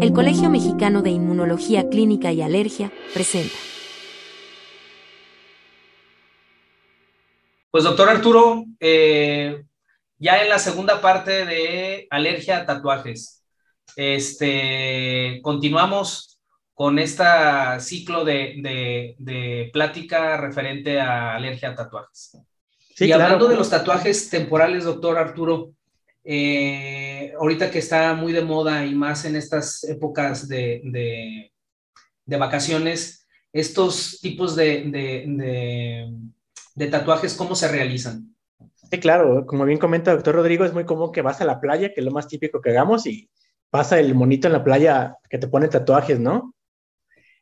El Colegio Mexicano de Inmunología Clínica y Alergia presenta. Pues doctor Arturo, ya en la segunda parte de alergia a tatuajes, continuamos con este ciclo de plática referente a alergia a tatuajes. Sí, y hablando de los tatuajes temporales, doctor Arturo, ahorita que está muy de moda y más en estas épocas de vacaciones, estos tipos de tatuajes, ¿cómo se realizan? Sí, claro, como bien comenta el doctor Rodrigo, es muy común que vas a la playa, que es lo más típico que hagamos, y pasa el monito en la playa que te pone tatuajes, ¿no?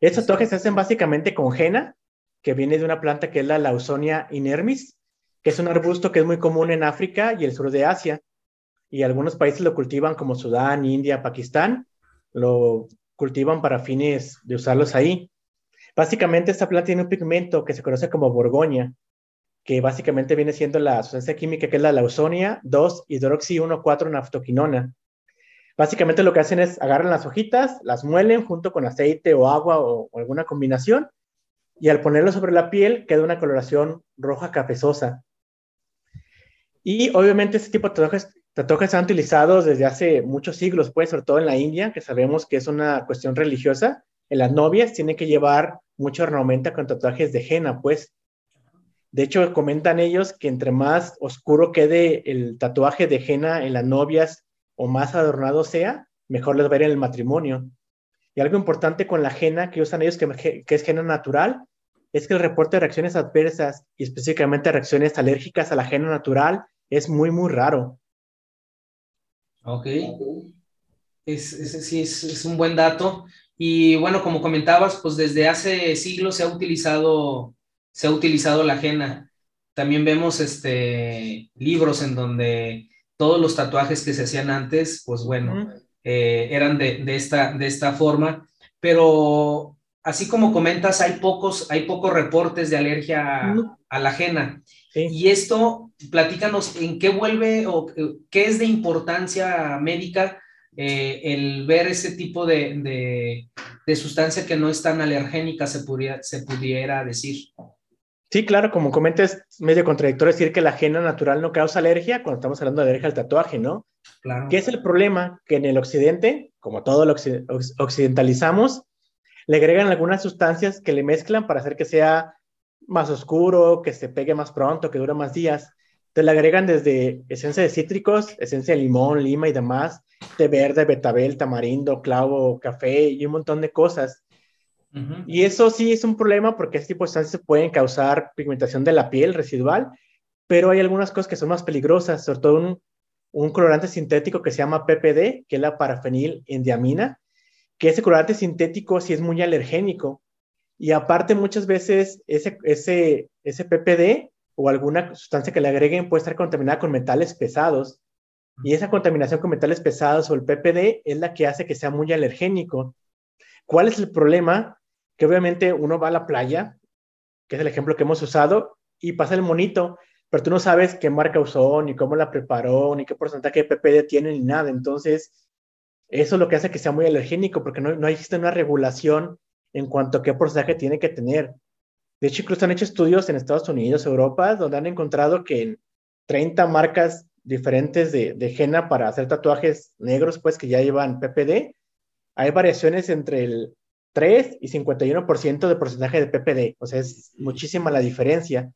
Estos tatuajes se hacen básicamente con henna, que viene de una planta que es la Lawsonia inermis, que es un arbusto que es muy común en África y el sur de Asia. Y algunos países lo cultivan como Sudán, India, Pakistán, lo cultivan para fines de usarlos ahí. Básicamente esta planta tiene un pigmento que se conoce como borgoña, que básicamente viene siendo la sustancia química que es la lausonia 2 hidroxi 1 4 naftoquinona. Básicamente lo que hacen es agarran las hojitas, las muelen junto con aceite o agua o alguna combinación, y al ponerlo sobre la piel queda una coloración roja cafezosa. Y obviamente este tipo de tatuajes se han utilizado desde hace muchos siglos, pues, sobre todo en la India, que sabemos que es una cuestión religiosa. En las novias tienen que llevar mucha ornamenta con tatuajes de henna, pues. De hecho, comentan ellos que entre más oscuro quede el tatuaje de henna en las novias o más adornado sea, mejor les va a ir en el matrimonio. Y algo importante con la henna que usan ellos, que es henna natural, es que el reporte de reacciones adversas y específicamente reacciones alérgicas a la henna natural es muy, muy raro. Ok, es un buen dato. Y bueno, como comentabas, pues desde hace siglos se ha utilizado la henna. También vemos libros en donde todos los tatuajes que se hacían antes, pues bueno, eran de esta forma. Pero así como comentas, hay pocos reportes de alergia a la henna. Sí. Y esto, platícanos, ¿en qué vuelve o qué es de importancia médica el ver ese tipo de sustancia que no es tan alergénica, se pudiera decir? Sí, claro, como comentas, es medio contradictorio decir que la henna natural no causa alergia cuando estamos hablando de alergia al tatuaje, ¿no? Claro. ¿Qué es el problema? Que en el occidente, como todo lo occidentalizamos, le agregan algunas sustancias que le mezclan para hacer que sea más oscuro, que se pegue más pronto, que dure más días. Te le agregan desde esencia de cítricos, esencia de limón, lima y demás, té verde, betabel, tamarindo, clavo, café y un montón de cosas. Uh-huh. Y eso sí es un problema porque este tipo de sustancias pueden causar pigmentación de la piel residual, pero hay algunas cosas que son más peligrosas, sobre todo un colorante sintético que se llama PPD, que es la parafenilendiamina, que ese colorante sintético sí es muy alergénico. Y aparte muchas veces ese PPD o alguna sustancia que le agreguen puede estar contaminada con metales pesados. Y esa contaminación con metales pesados o el PPD es la que hace que sea muy alergénico. ¿Cuál es el problema? Que obviamente uno va a la playa, que es el ejemplo que hemos usado, y pasa el monito, pero tú no sabes qué marca usó, ni cómo la preparó, ni qué porcentaje de PPD tiene, ni nada. Entonces, eso es lo que hace que sea muy alergénico, porque no existe una regulación en cuanto a qué porcentaje tiene que tener. De hecho, incluso han hecho estudios en Estados Unidos, Europa, donde han encontrado que en 30 marcas diferentes de henna para hacer tatuajes negros, pues, que ya llevan PPD, hay variaciones entre el 3 y 51% de porcentaje de PPD. O sea, es muchísima la diferencia.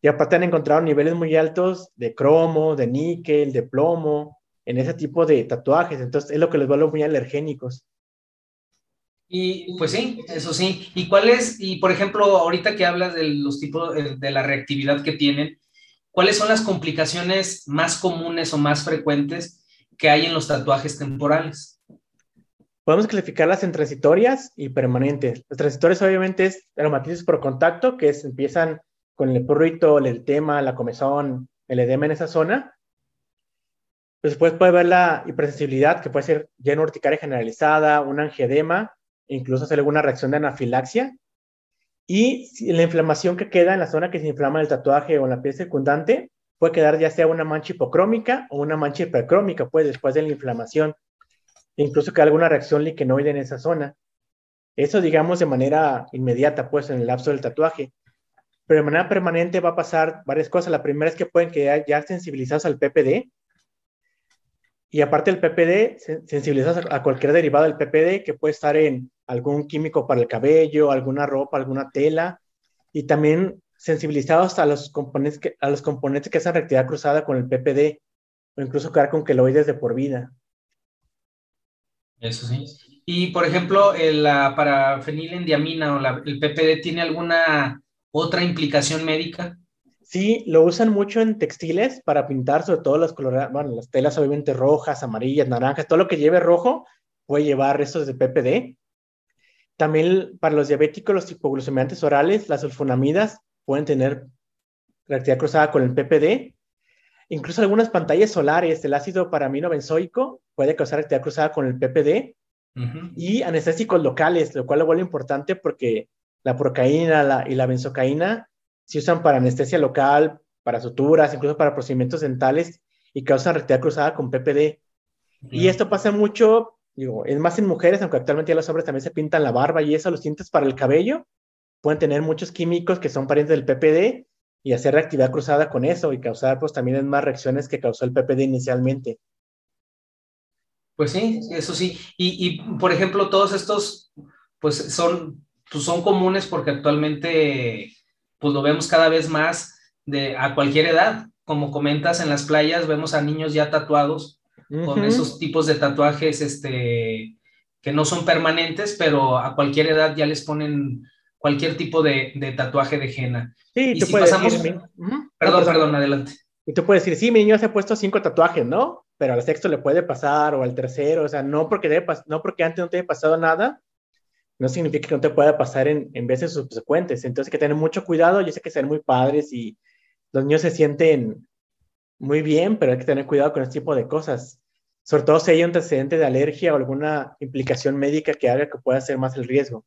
Y aparte han encontrado niveles muy altos de cromo, de níquel, de plomo, en ese tipo de tatuajes. Entonces, es lo que los vuelve muy alergénicos. Y pues sí, eso sí. ¿Y cuál es? Y por ejemplo, ahorita que hablas de los tipos de la reactividad que tienen, ¿cuáles son las complicaciones más comunes o más frecuentes que hay en los tatuajes temporales? Podemos clasificarlas en transitorias y permanentes. Las transitorias obviamente es dermatitis por contacto, que empiezan con el prurito, el eritema, la comezón, el edema en esa zona. Después puede haber la hipersensibilidad, que puede ser ya una urticaria generalizada, un angiedema, incluso hacer alguna reacción de anafilaxia, y la inflamación que queda en la zona que se inflama el tatuaje o en la piel circundante puede quedar ya sea una mancha hipocrómica o una mancha hipercrómica, pues, después de la inflamación. incluso que haya alguna reacción liquenoide en esa zona. Eso, digamos, de manera inmediata, pues, en el lapso del tatuaje. Pero de manera permanente va a pasar varias cosas. La primera es que pueden quedar ya sensibilizados al PPD. Y aparte del PPD, sensibilizados a cualquier derivado del PPD, que puede estar en algún químico para el cabello, alguna ropa, alguna tela. Y también sensibilizados a los componentes que hacen reactividad cruzada con el PPD. O incluso quedar con queloides de por vida. Eso sí. Y, por ejemplo, la parafenilendiamina o el PPD, ¿tiene alguna otra implicación médica? Sí, lo usan mucho en textiles para pintar, sobre todo las coloradas, bueno, las telas obviamente rojas, amarillas, naranjas, todo lo que lleve rojo puede llevar restos de PPD. También para los diabéticos, los hipoglucemiantes orales, las sulfonamidas pueden tener reactividad cruzada con el PPD. Incluso algunas pantallas solares, el ácido paraminobenzoico puede causar actividad cruzada con el PPD. Uh-huh. Y anestésicos locales, lo cual lo vuelve importante porque la procaína y la benzocaína se usan para anestesia local, para suturas, incluso para procedimientos dentales y causan reactividad cruzada con PPD. Uh-huh. Y esto pasa mucho, digo, es más en mujeres, aunque actualmente ya los hombres también se pintan la barba y eso, los tintes para el cabello, pueden tener muchos químicos que son parientes del PPD y hacer reactividad cruzada con eso y causar pues también más reacciones que causó el PPD inicialmente. Pues sí, eso sí. Y por ejemplo, todos estos pues son comunes porque actualmente pues lo vemos cada vez más a cualquier edad. Como comentas, en las playas vemos a niños ya tatuados con esos tipos de tatuajes que no son permanentes, pero a cualquier edad ya les ponen cualquier tipo de tatuaje de henna. Sí, y tú puedes decir, perdón, adelante. Y tú puedes decir, sí, mi niño se ha puesto 5 tatuajes, ¿no? Pero al sexto le puede pasar, o al tercero, o sea, no porque antes no te haya pasado nada, no significa que no te pueda pasar en veces subsecuentes. Entonces hay que tener mucho cuidado. Yo sé que ser muy padres y los niños se sienten muy bien, pero hay que tener cuidado con este tipo de cosas. Sobre todo si hay un antecedente de alergia o alguna implicación médica que haga que pueda ser más el riesgo.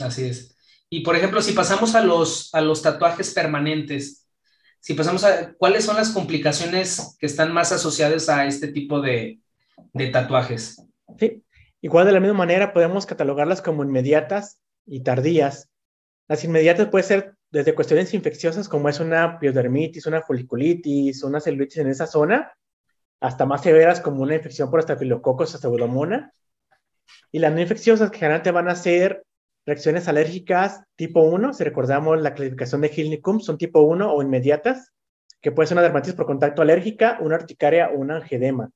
Así es. Y por ejemplo, si pasamos a los tatuajes permanentes, ¿cuáles son las complicaciones que están más asociadas a este tipo de tatuajes? Sí, igual de la misma manera podemos catalogarlas como inmediatas y tardías. Las inmediatas pueden ser desde cuestiones infecciosas como es una piodermitis, una foliculitis, una celulitis en esa zona, hasta más severas como una infección por estafilococos o pseudomonas. Y las no infecciosas que generalmente van a ser reacciones alérgicas tipo 1, si recordamos la clasificación de Hilnicum, son tipo 1 o inmediatas, que puede ser una dermatitis por contacto alérgica, una urticaria o un angedema.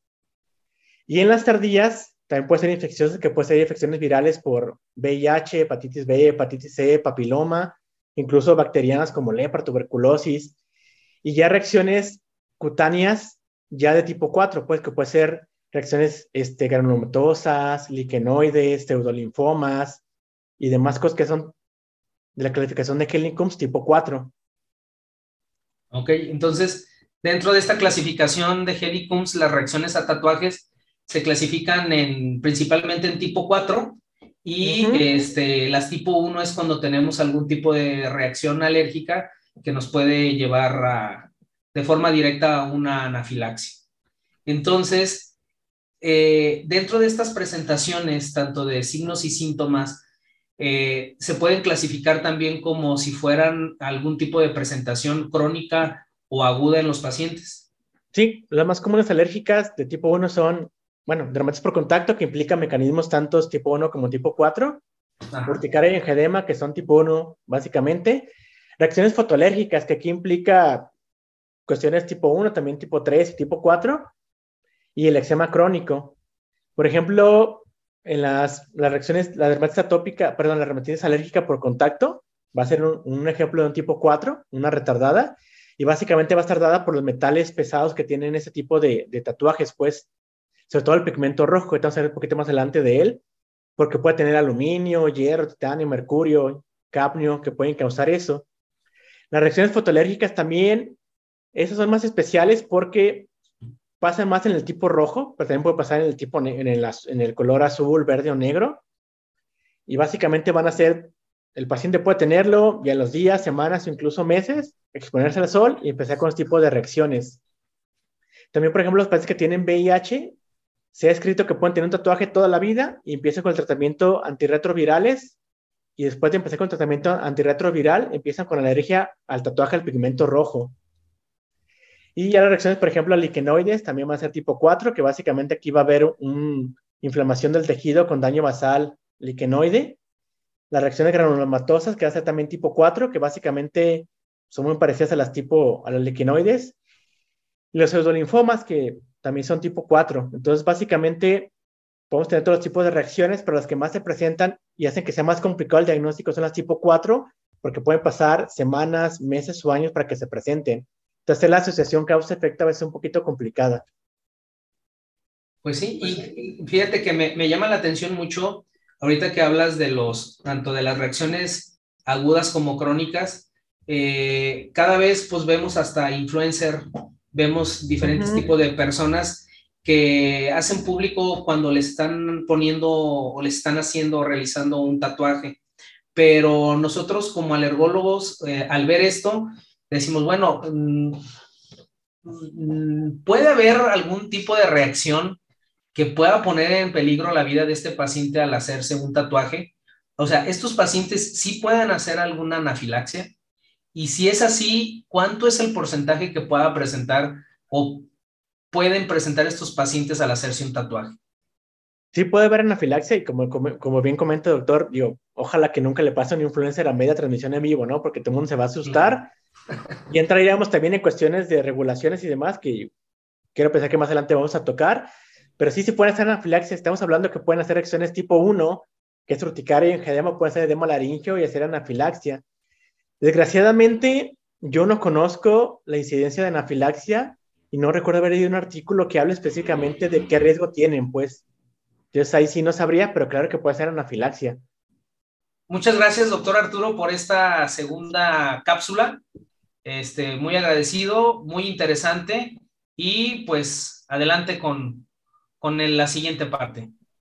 Y en las tardías, también pueden ser infecciosas, que pueden ser infecciones virales por VIH, hepatitis B, hepatitis C, papiloma, incluso bacterianas como lepra, tuberculosis, y ya reacciones cutáneas ya de tipo 4, pues que pueden ser reacciones granulomatosas, liquenoides, pseudolinfomas, y demás cosas que son de la clasificación de Helicomps tipo 4. Ok, entonces, dentro de esta clasificación de Helicomps, las reacciones a tatuajes se clasifican principalmente en tipo 4 y las tipo 1 es cuando tenemos algún tipo de reacción alérgica que nos puede llevar de forma directa a una anafilaxia. Entonces, dentro de estas presentaciones, tanto de signos y síntomas, se pueden clasificar también como si fueran algún tipo de presentación crónica o aguda en los pacientes. Sí, las más comunes alérgicas de tipo 1 son, bueno, dermatitis por contacto que implica mecanismos tantos tipo 1 como tipo 4, ajá, urticaria y angedema que son tipo 1 básicamente, reacciones fotoalérgicas que aquí implica cuestiones tipo 1, también tipo 3 y tipo 4 y el eczema crónico. Por ejemplo, en las reacciones, la dermatitis atópica, perdón, la dermatitis alérgica por contacto, va a ser un ejemplo de un tipo 4, una retardada, y básicamente va a estar dada por los metales pesados que tienen ese tipo de tatuajes, pues, sobre todo el pigmento rojo, que vamos a ver un poquito más adelante de él, porque puede tener aluminio, hierro, titanio, mercurio, cadmio, que pueden causar eso. Las reacciones fotoalérgicas también, esas son más especiales porque pasan más en el tipo rojo, pero también puede pasar en el tipo en el color azul, verde o negro. Y básicamente van a ser, el paciente puede tenerlo y a los días, semanas o incluso meses, exponerse al sol y empezar con este tipo de reacciones. También, por ejemplo, los pacientes que tienen VIH Se ha escrito que pueden tener un tatuaje toda la vida y empiezan con el tratamiento antirretrovirales y después de empezar con el tratamiento antirretroviral empiezan con la alergia al tatuaje al pigmento rojo. Y ya las reacciones, por ejemplo, a liquenoides también van a ser tipo 4, que básicamente aquí va a haber una inflamación del tejido con daño basal liquenoide. Las reacciones granulomatosas, que va a ser también tipo 4, que básicamente son muy parecidas a las liquenoides. Y los pseudolinfomas, que también son tipo 4. Entonces, básicamente, podemos tener todos los tipos de reacciones, pero las que más se presentan y hacen que sea más complicado el diagnóstico son las tipo 4, porque pueden pasar semanas, meses o años para que se presenten. Entonces, la asociación causa-efecto a veces es un poquito complicada. Pues sí, y fíjate que me llama la atención mucho ahorita que hablas de tanto de las reacciones agudas como crónicas. Cada vez, pues, vemos hasta influencer, vemos diferentes tipos de personas que hacen público cuando le están poniendo o le están haciendo o realizando un tatuaje. Pero nosotros como alergólogos, al ver esto, decimos, bueno, puede haber algún tipo de reacción que pueda poner en peligro la vida de este paciente al hacerse un tatuaje. O sea, ¿estos pacientes sí pueden hacer alguna anafilaxia? Y si es así, ¿cuánto es el porcentaje que pueda presentar o pueden presentar estos pacientes al hacerse un tatuaje? Sí puede haber anafilaxia y como bien comenta el doctor, digo, ojalá que nunca le pase a un influencer a media transmisión en vivo, ¿no? Porque todo el mundo se va a asustar. Y entraríamos también en cuestiones de regulaciones y demás que quiero pensar que más adelante vamos a tocar, pero sí pueden hacer anafilaxia. Estamos hablando que pueden hacer acciones tipo 1, que es urticaria y angedema, pueden hacer edema laríngeo y hacer anafilaxia. Desgraciadamente, yo no conozco la incidencia de anafilaxia y no recuerdo haber leído un artículo que hable específicamente de qué riesgo tienen, pues. Entonces ahí sí no sabría, pero claro que puede ser anafilaxia. Muchas gracias, doctor Arturo, por esta segunda cápsula. Muy agradecido, muy interesante y pues adelante con la siguiente parte.